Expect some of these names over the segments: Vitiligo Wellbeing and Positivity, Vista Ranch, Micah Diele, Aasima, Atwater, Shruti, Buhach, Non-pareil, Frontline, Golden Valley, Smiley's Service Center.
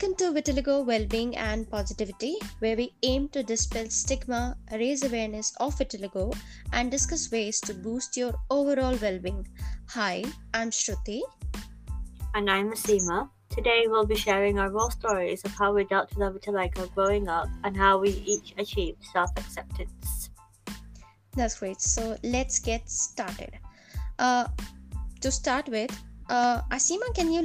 Welcome to Vitiligo Wellbeing and Positivity, where we aim to dispel stigma, raise awareness of vitiligo, and discuss ways to boost your overall well-being. Hi, I'm Shruti. And I'm Aasima. Today we'll be sharing our raw stories of how we dealt with our vitiligo growing up and how we each achieved self-acceptance. That's great. So let's get started. To start with, Aasima, can you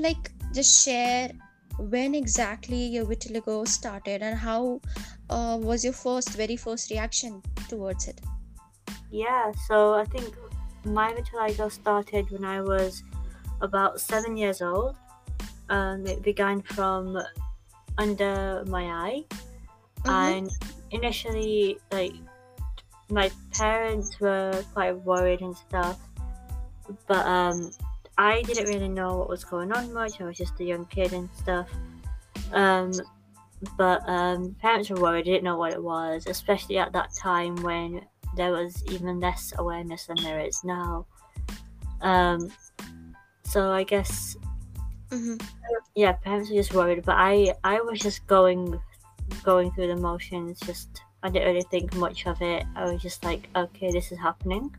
just share when exactly your vitiligo started and how was your very first reaction towards it? Yeah, so I think my vitiligo started when I was about 7 years old. It began from under my eye. Mm-hmm. And initially, my parents were quite worried and stuff, but I didn't really know what was going on much. I was just a young kid and stuff. But parents were worried. They didn't know what it was, especially at that time when there was even less awareness than there is now. So I guess, mm-hmm. Yeah, parents were just worried. But I was just going through the motions. Just I didn't really think much of it. I was just like, okay, this is happening.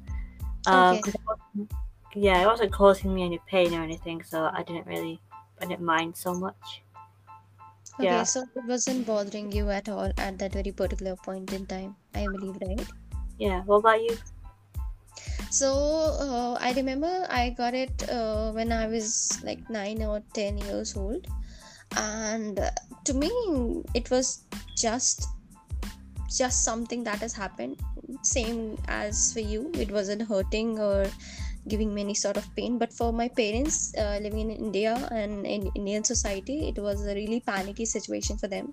Yeah, it wasn't causing me any pain or anything, so I didn't mind so much. Okay, yeah. So it wasn't bothering you at all at that very particular point in time, I believe, right? Yeah, what about you? So, I remember I got it when I was 9 or 10 years old. And to me, it was just something that has happened. Same as for you, it wasn't hurting or giving me any sort of pain, but for my parents living in India and in Indian society, it was a really panicky situation for them.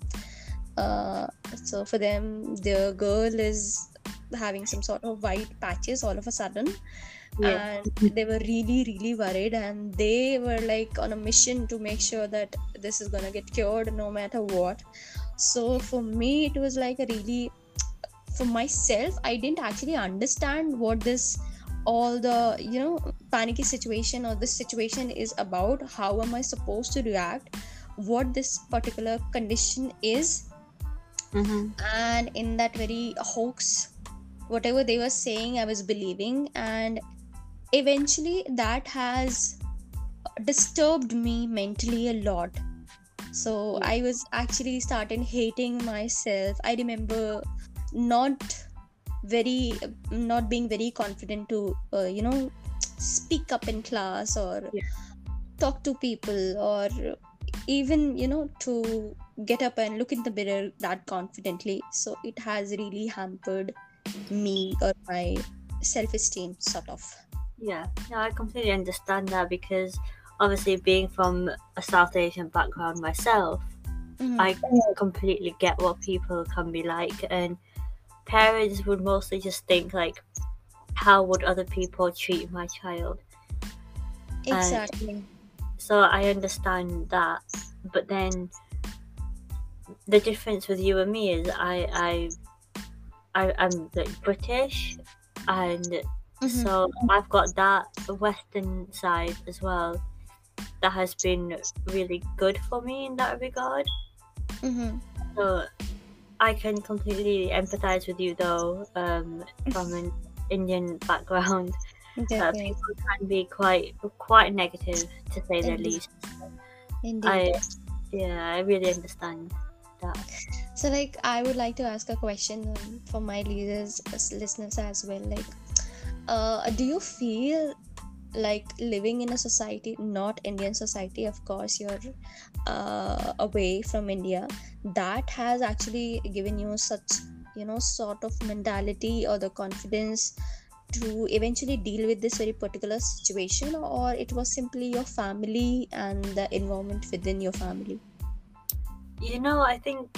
So for them, the girl is having some sort of white patches all of a sudden. Yeah. And they were really, really worried, and they were on a mission to make sure that this is gonna get cured no matter what. So for me, it was for myself, I didn't actually understand what this all the panicky situation or this situation is about. How am I supposed to react? What this particular condition is? Mm-hmm. And in that very hoax, whatever they were saying, I was believing, and eventually that has disturbed me mentally a lot. So I was actually started hating myself. I remember not being very confident to speak up in class or talk to people, or even to get up and look in the mirror that confidently. So it has really hampered me or my self-esteem sort of. No, I completely understand that, because obviously being from a South Asian background myself, mm-hmm. I completely get what people can be like, and parents would mostly just think how would other people treat my child? Exactly. And so I understand that, but then the difference with you and me is I'm British, and mm-hmm. so I've got that Western side as well that has been really good for me in that regard. Mm-hmm. So I can completely empathize with you, though, from an Indian background. People can be quite negative, to say the least. Indeed. I really understand that. So, I would like to ask a question for my listeners as well. Do you feel living in a society, not Indian society, of course, you're away from India, that has actually given you such sort of mentality or the confidence to eventually deal with this very particular situation, or it was simply your family and the environment within your family? I think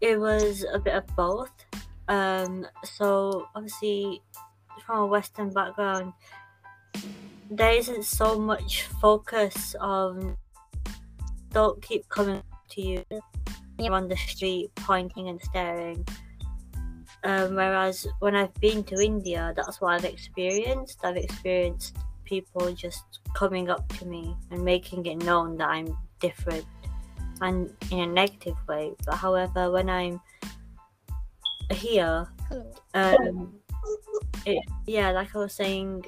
it was a bit of both. So obviously from a Western background, there isn't so much focus on don't keep coming to you on the street pointing and staring, whereas when I've been to India, that's what I've experienced people just coming up to me and making it known that I'm different. and in a negative way. But however, when I'm here, like I was saying,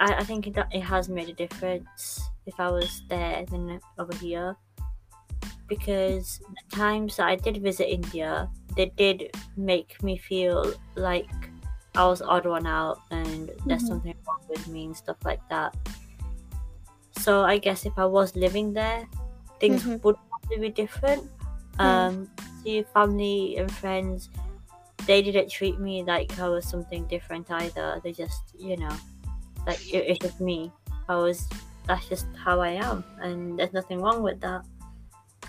I think that it has made a difference if I was there than over here, because the times that I did visit India, they did make me feel like I was odd one out and there's something wrong with me and stuff like that. So I guess if I was living there, things would probably be different. See, family and friends, they didn't treat me like I was something different either. They just, it's just me. That's just how I am, and there's nothing wrong with that.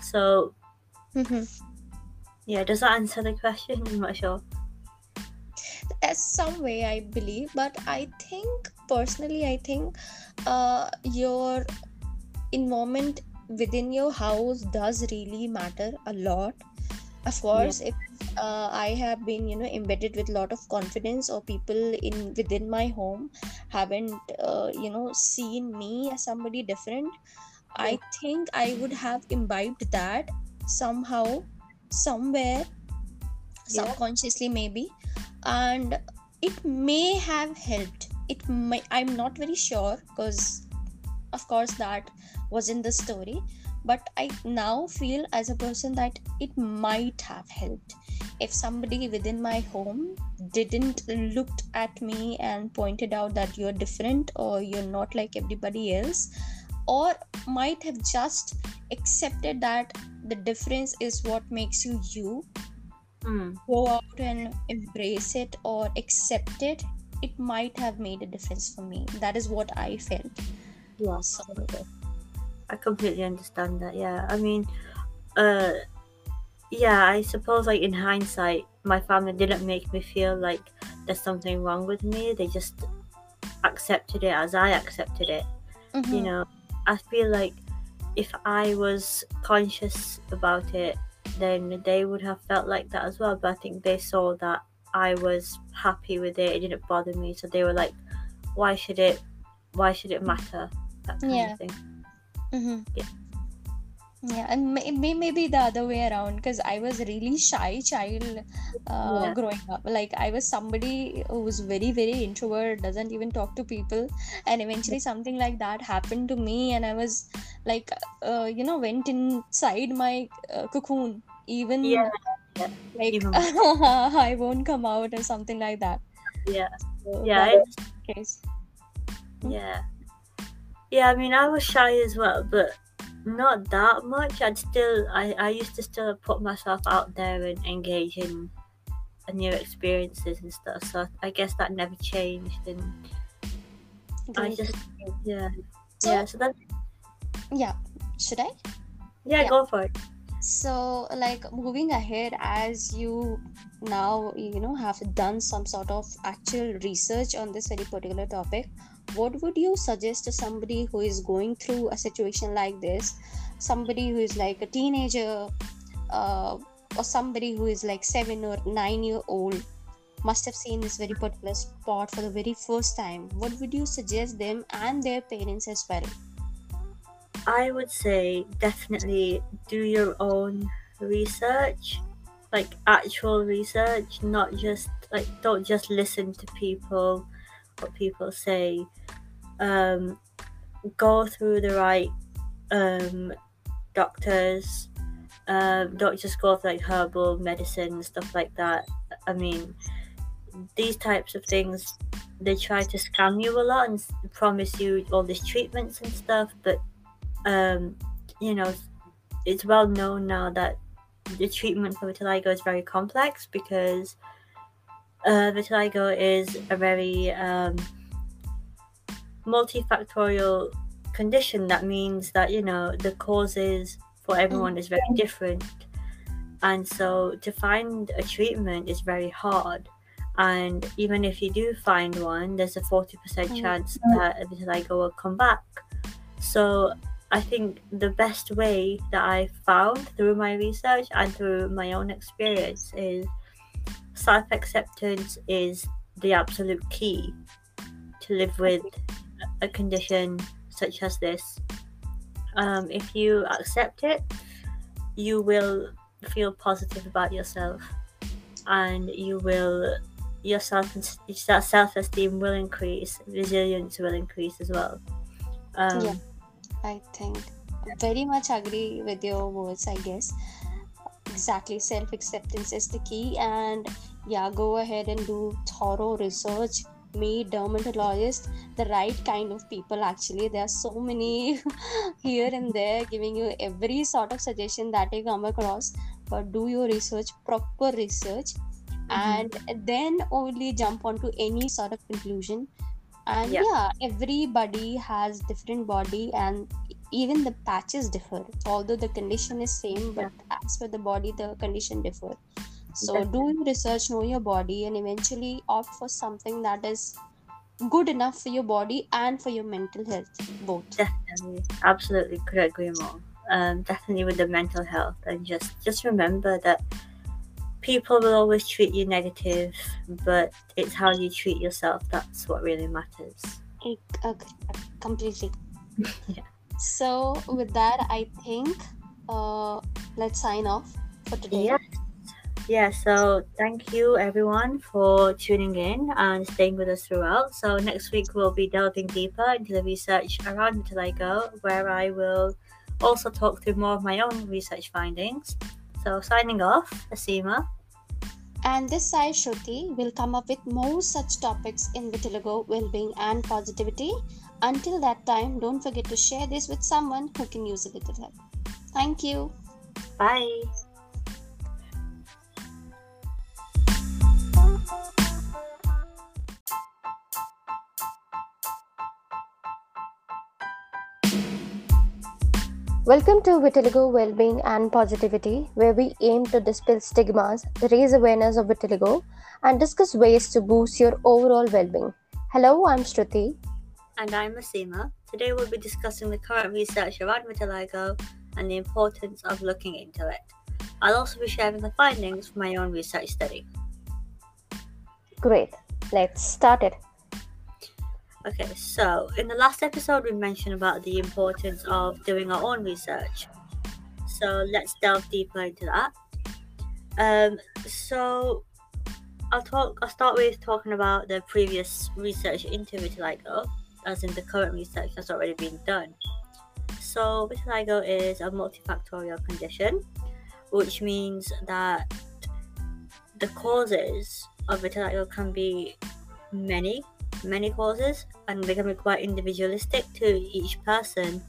So, does that answer the question? I'm not sure. There's some way, I believe, but I think personally, your environment within your house does really matter a lot. Of course, if I have been, embedded with a lot of confidence, or people within my home haven't, seen me as somebody different, I think I would have imbibed that somehow, somewhere, subconsciously maybe, and it may have helped. I'm not very sure, because, of course, that was in the story. But I now feel as a person that it might have helped if somebody within my home didn't look at me and pointed out that you're different or you're not like everybody else, or might have just accepted that the difference is what makes you you. Go out and embrace it or accept it. It might have made a difference for me. That is what I felt. Yes. So, I completely understand that, I mean, I suppose, in hindsight, my family didn't make me feel like there's something wrong with me. They just accepted it as I accepted it. I feel like if I was conscious about it, then they would have felt like that as well. But I think they saw that I was happy with it. It didn't bother me. So they were like, why should it matter? That kind of thing. And maybe the other way around, because I was really shy child growing up. Like, I was somebody who was very, very introvert, doesn't even talk to people, and eventually something like that happened to me, and I was like, went inside my cocoon, even I won't come out or something like that. Yeah, I mean, I was shy as well, but not that much. I used to still put myself out there and engage in new experiences and stuff. So I guess that never changed, and I just, So that, should I? Yeah, go for it. So, moving ahead, as you now, have done some sort of actual research on this very particular topic, what would you suggest to somebody who is going through a situation like this? Somebody who is like a teenager, or somebody who is like 7 or 9 year old, must have seen this very particular spot for the very first time. What would you suggest them and their parents as well? I would say definitely do your own research, like actual research, not just don't just listen to people, what people say. Go through the right doctors. Don't just go for herbal medicine and stuff like that. I mean, these types of things, they try to scam you a lot and promise you all these treatments and stuff, but it's well known now that the treatment for vitiligo is very complex, because vitiligo is a very multifactorial condition. That means that, the causes for everyone is very different. And so to find a treatment is very hard. And even if you do find one, there's a 40% chance that vitiligo will come back. So I think the best way that I found through my research and through my own experience is self-acceptance is the absolute key to live with a condition such as this. If you accept it, you will feel positive about yourself, and your self-esteem will increase, resilience will increase as well. Yeah, I think very much agree with your words, I guess. Exactly, self-acceptance is the key. And yeah, go ahead and do thorough research, meet dermatologists, the right kind of people. Actually, there are so many here and there giving you every sort of suggestion that you come across, but do your research, proper research, and then only jump onto any sort of conclusion. And yeah, everybody has different body, and even the patches differ, although the condition is same, but as for the body the condition differ. So do your research, know your body, and eventually opt for something that is good enough for your body and for your mental health, both. Definitely, absolutely, could agree more. Definitely with the mental health, and just remember that people will always treat you negative, but it's how you treat yourself that's what really matters. Completely. Yeah. So with that, I think let's sign off for today. Yeah, so thank you everyone for tuning in and staying with us throughout. So next week we'll be delving deeper into the research around vitiligo, where I will also talk through more of my own research findings. So signing off, Aasima. And this side, Shruti, will come up with more such topics in Vitiligo, Wellbeing and Positivity. Until that time, don't forget to share this with someone who can use a little help. Thank you. Bye. Welcome to Vitiligo Wellbeing and Positivity, where we aim to dispel stigmas, raise awareness of vitiligo, and discuss ways to boost your overall well-being. Hello, I'm Shruti. And I'm Aasima. Today we'll be discussing the current research around vitiligo and the importance of looking into it. I'll also be sharing the findings from my own research study. Great. Let's start it. Okay, so in the last episode we mentioned about the importance of doing our own research. So let's delve deeper into that. So I'll start with talking about the previous research into vitiligo, as in the current research that's already been done. So vitiligo is a multifactorial condition, which means that the causes of vitiligo can be many causes, and they can be quite individualistic to each person,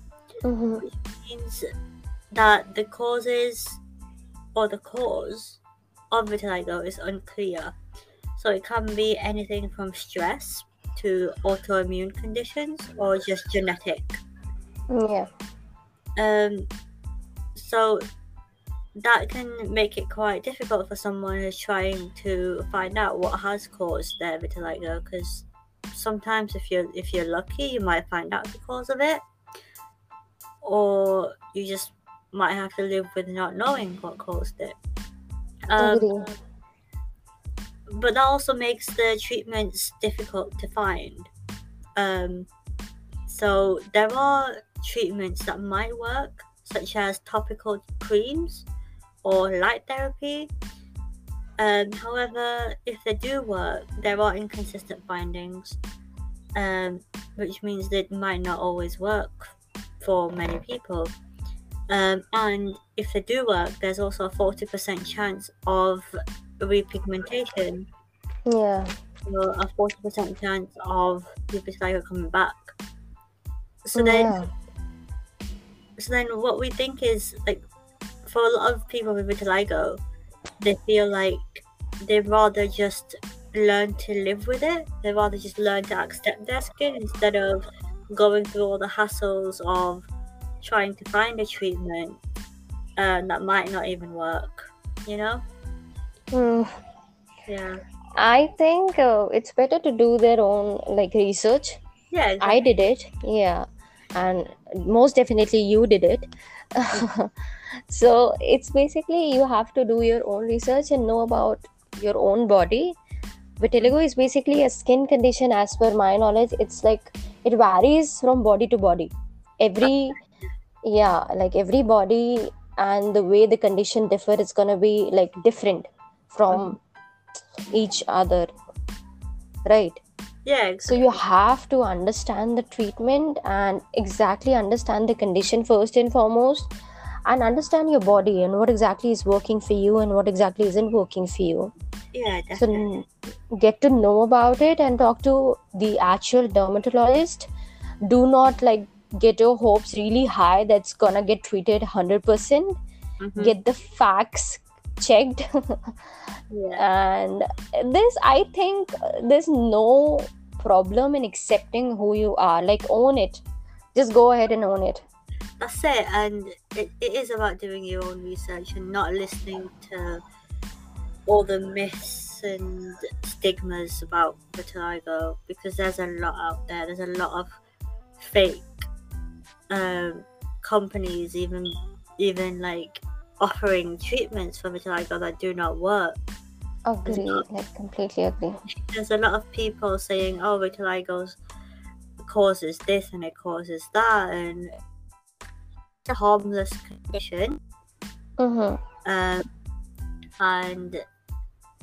which means that the cause of vitiligo is unclear. So it can be anything from stress to autoimmune conditions or just genetic. So that can make it quite difficult for someone who's trying to find out what has caused their vitiligo, because sometimes if you're lucky, you might find out the cause of it, or you just might have to live with not knowing what caused it. But that also makes the treatments difficult to find. So there are treatments that might work, such as topical creams or light therapy. However, if they do work, there are inconsistent findings, which means they might not always work for many people. And if they do work, there's also a 40% chance of repigmentation. Yeah. So a 40% chance of your vitiligo coming back. So then what we think is, like, for a lot of people with vitiligo, they feel like they'd rather just learn to live with it. They'd rather just learn to accept their skin instead of going through all the hassles of trying to find a treatment that might not even work, you know? Yeah. I think it's better to do their own, research. Yeah, exactly. I did it, yeah. And most definitely you did it. So it's basically you have to do your own research and know about your own body. Vitiligo is basically a skin condition, as per my knowledge. It's it varies from body to body. Every body and the way the condition differ is going to be like different from each other, right? Yeah, exactly. So you have to understand the treatment and exactly understand the condition first and foremost, and understand your body and what exactly is working for you and what exactly isn't working for you. Yeah, definitely. So get to know about it and talk to the actual dermatologist. Do not like get your hopes really high that's gonna get treated 100%. Mm-hmm. Get the facts checked. Yeah. And this, I think there's no problem in accepting who you are. Like, own it. Just go ahead and own it. That's it. And it is about doing your own research and not listening to all the myths and stigmas about vitiligo, because there's a lot out there. There's a lot of fake companies even like offering treatments for vitiligo that do not work. Agree, like completely agree. There's a lot of people saying, oh, vitiligo causes this and it causes that, and it's a harmless condition. Mm-hmm. And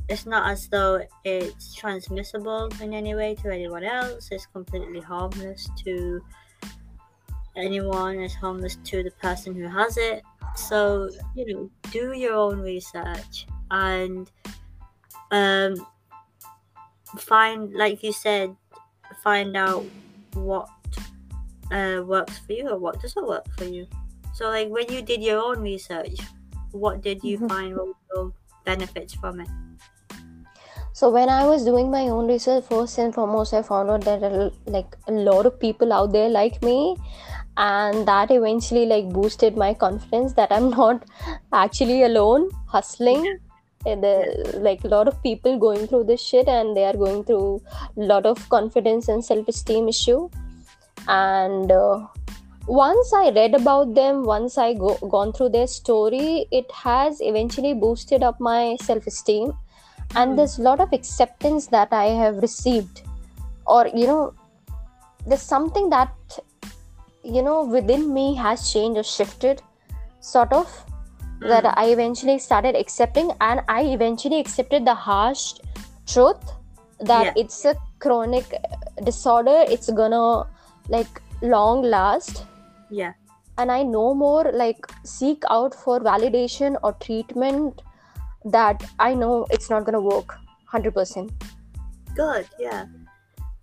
it's not as though it's transmissible in any way to anyone else. It's completely harmless to anyone. It's harmless to the person who has it. So, do your own research and find, like you said, find out what works for you or what doesn't work for you. So, like, when you did your own research, what did you find? What were benefits from it? So when I was doing my own research, first and foremost, I found out that a lot of people out there like me, and that eventually boosted my confidence that I'm not actually alone hustling. There's a lot of people going through this shit, and they are going through a lot of confidence and self-esteem issue. And once I read about them, once I gone through their story, it has eventually boosted up my self-esteem. And there's a lot of acceptance that I have received, or there's something that within me has changed or shifted, sort of, that I eventually started accepting, and I eventually accepted the harsh truth that it's a chronic disorder, it's gonna long last. Yeah. And I no more seek out for validation or treatment that I know it's not going to work 100%. Good, yeah.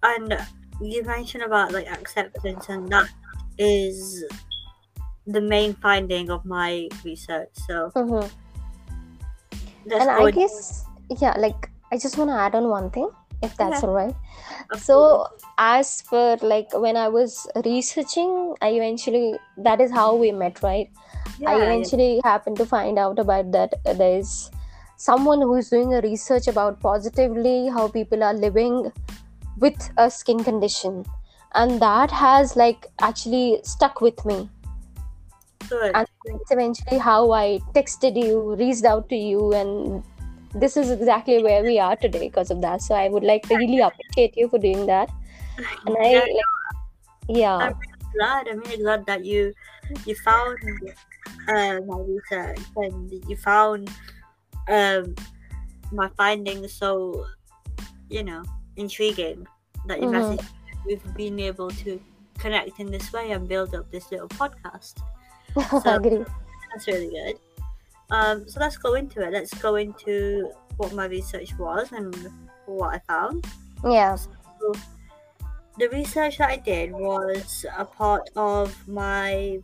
And you mentioned about acceptance, and that is the main finding of my research. So and I guess I just want to add on one thing, if that's all right. So as for when I was researching, I eventually, that is how we met, right? Yeah, I eventually happened to find out about that there is someone who is doing a research about positively how people are living with a skin condition, and that has actually stuck with me. Good. And that's eventually how I texted you, reached out to you, and this is exactly where we are today because of that. So I would like to really appreciate you for doing that. And I'm really glad. I'm really glad that you found my research and you found my findings so intriguing, that you've we've been able to connect in this way and build up this little podcast. So that's really good. So let's go into it. Let's go into what my research was and what I found. Yeah. So the research that I did was a part of my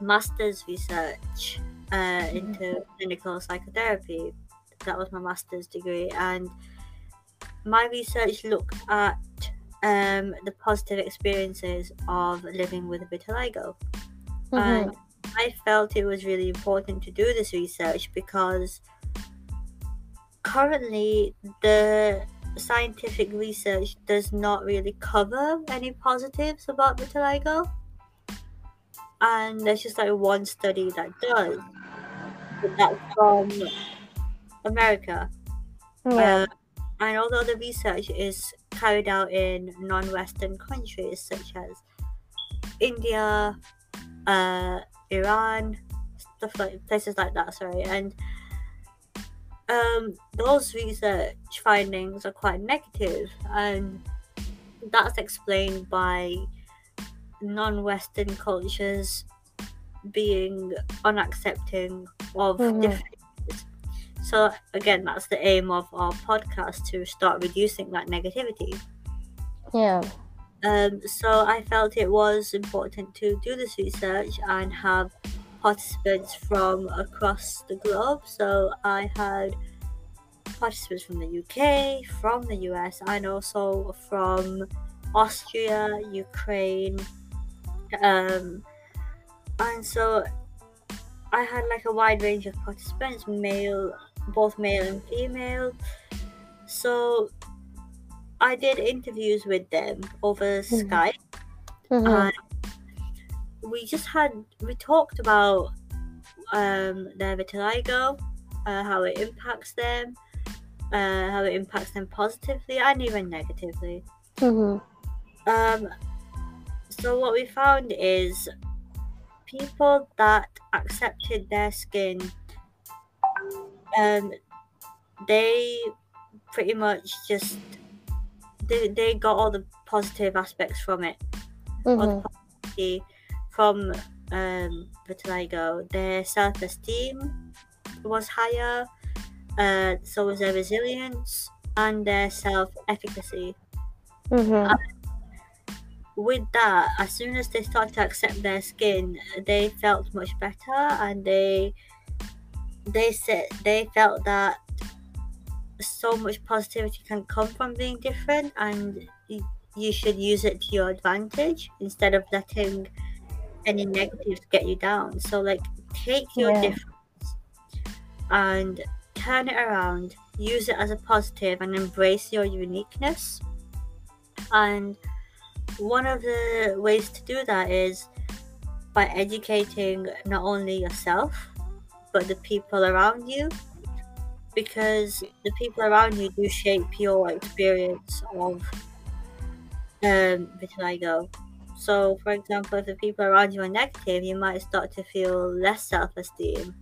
master's research into clinical psychotherapy. That was my master's degree, and my research looked at the positive experiences of living with vitiligo. And I felt it was really important to do this research because currently the scientific research does not really cover any positives about vitiligo, and there's just one study that does, but that's from America. And although the research is carried out in non-Western countries such as India, Iran, stuff like places like that, sorry. And those research findings are quite negative, and that's explained by non-Western cultures being unaccepting of differences. So again, that's the aim of our podcast, to start reducing that negativity. Yeah. So I felt it was important to do this research and have participants from across the globe. So I had participants from the UK, from the US, and also from Austria, Ukraine, and so I had like a wide range of participants, both male and female. So I did interviews with them over Skype, and we talked about their vitiligo, how it impacts them, positively and even negatively. So what we found is people that accepted their skin, they pretty much just they got all the positive aspects from it, all the positivity from vitiligo. Their self-esteem was higher, so was their resilience and their self-efficacy. With that, as soon as they started to accept their skin, they felt much better, and they said they felt that so much positivity can come from being different, and you should use it to your advantage instead of letting any negatives get you down. So like, take your difference and turn it around, use it as a positive, and embrace your uniqueness. And one of the ways to do that is by educating not only yourself but the people around you, because the people around you do shape your experience of vitiligo. So for example, if the people around you are negative, you might start to feel less self-esteem.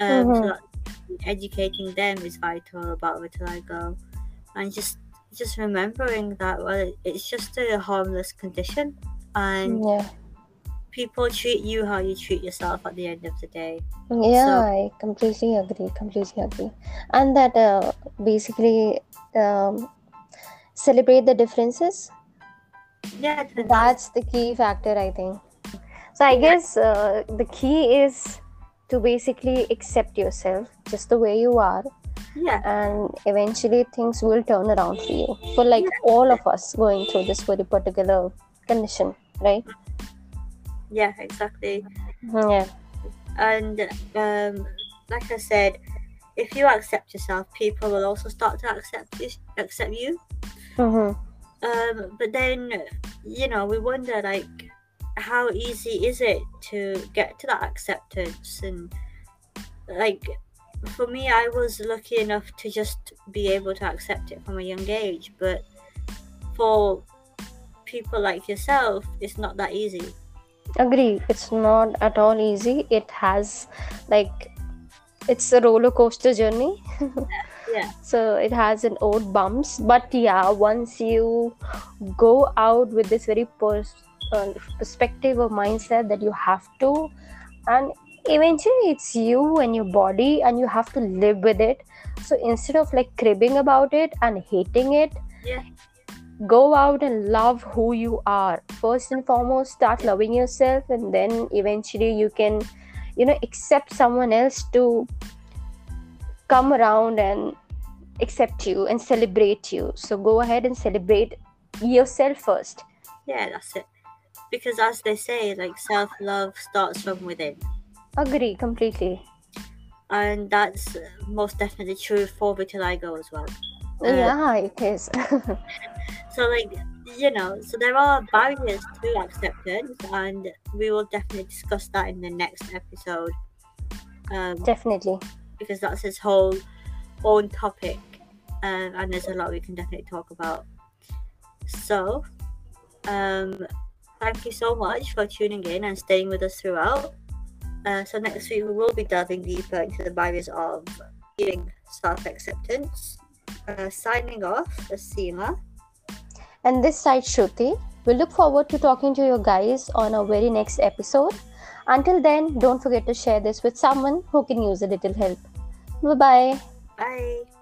So educating them is vital about vitiligo, and just remembering that it's just a harmless condition, and people treat you how you treat yourself at the end of the day. I completely agree. And that basically celebrate the differences. That's the key factor, I think. So I guess the key is to basically accept yourself just the way you are. And eventually things will turn around for you, for like all of us going through this very particular condition, right? And like I said, if you accept yourself, people will also start to accept you. But then, you know, we wonder like, how easy is it to get to that acceptance? And like, for me, I was lucky enough to just be able to accept it from a young age, but for people like yourself, it's not that easy. Agree. It's not at all easy. It has like, it's a roller coaster journey. So it has its own bumps, but once you go out with this very perspective or mindset that you have to, and eventually it's you and your body, and you have to live with it. So instead of like cribbing about it and hating it, go out and love who you are. First and foremost, start loving yourself, and then eventually you can, you know, accept someone else to come around and accept you and celebrate you. So go ahead and celebrate yourself first. Yeah, that's it. Because as they say, like, self-love starts from within. Agree completely, and that's most definitely true for vitiligo as well. It is. So like, you know, so there are barriers to acceptance, and we will definitely discuss that in the next episode, definitely, because that's his whole own topic, and there's a lot we can definitely talk about. So thank you so much for tuning in and staying with us throughout. So next week, we will be delving deeper into the barriers of healing self-acceptance. Signing off, Aasima. And this side, Shruti. We look forward to talking to you guys on our very next episode. Until then, don't forget to share this with someone who can use a little help. Bye-bye. Bye.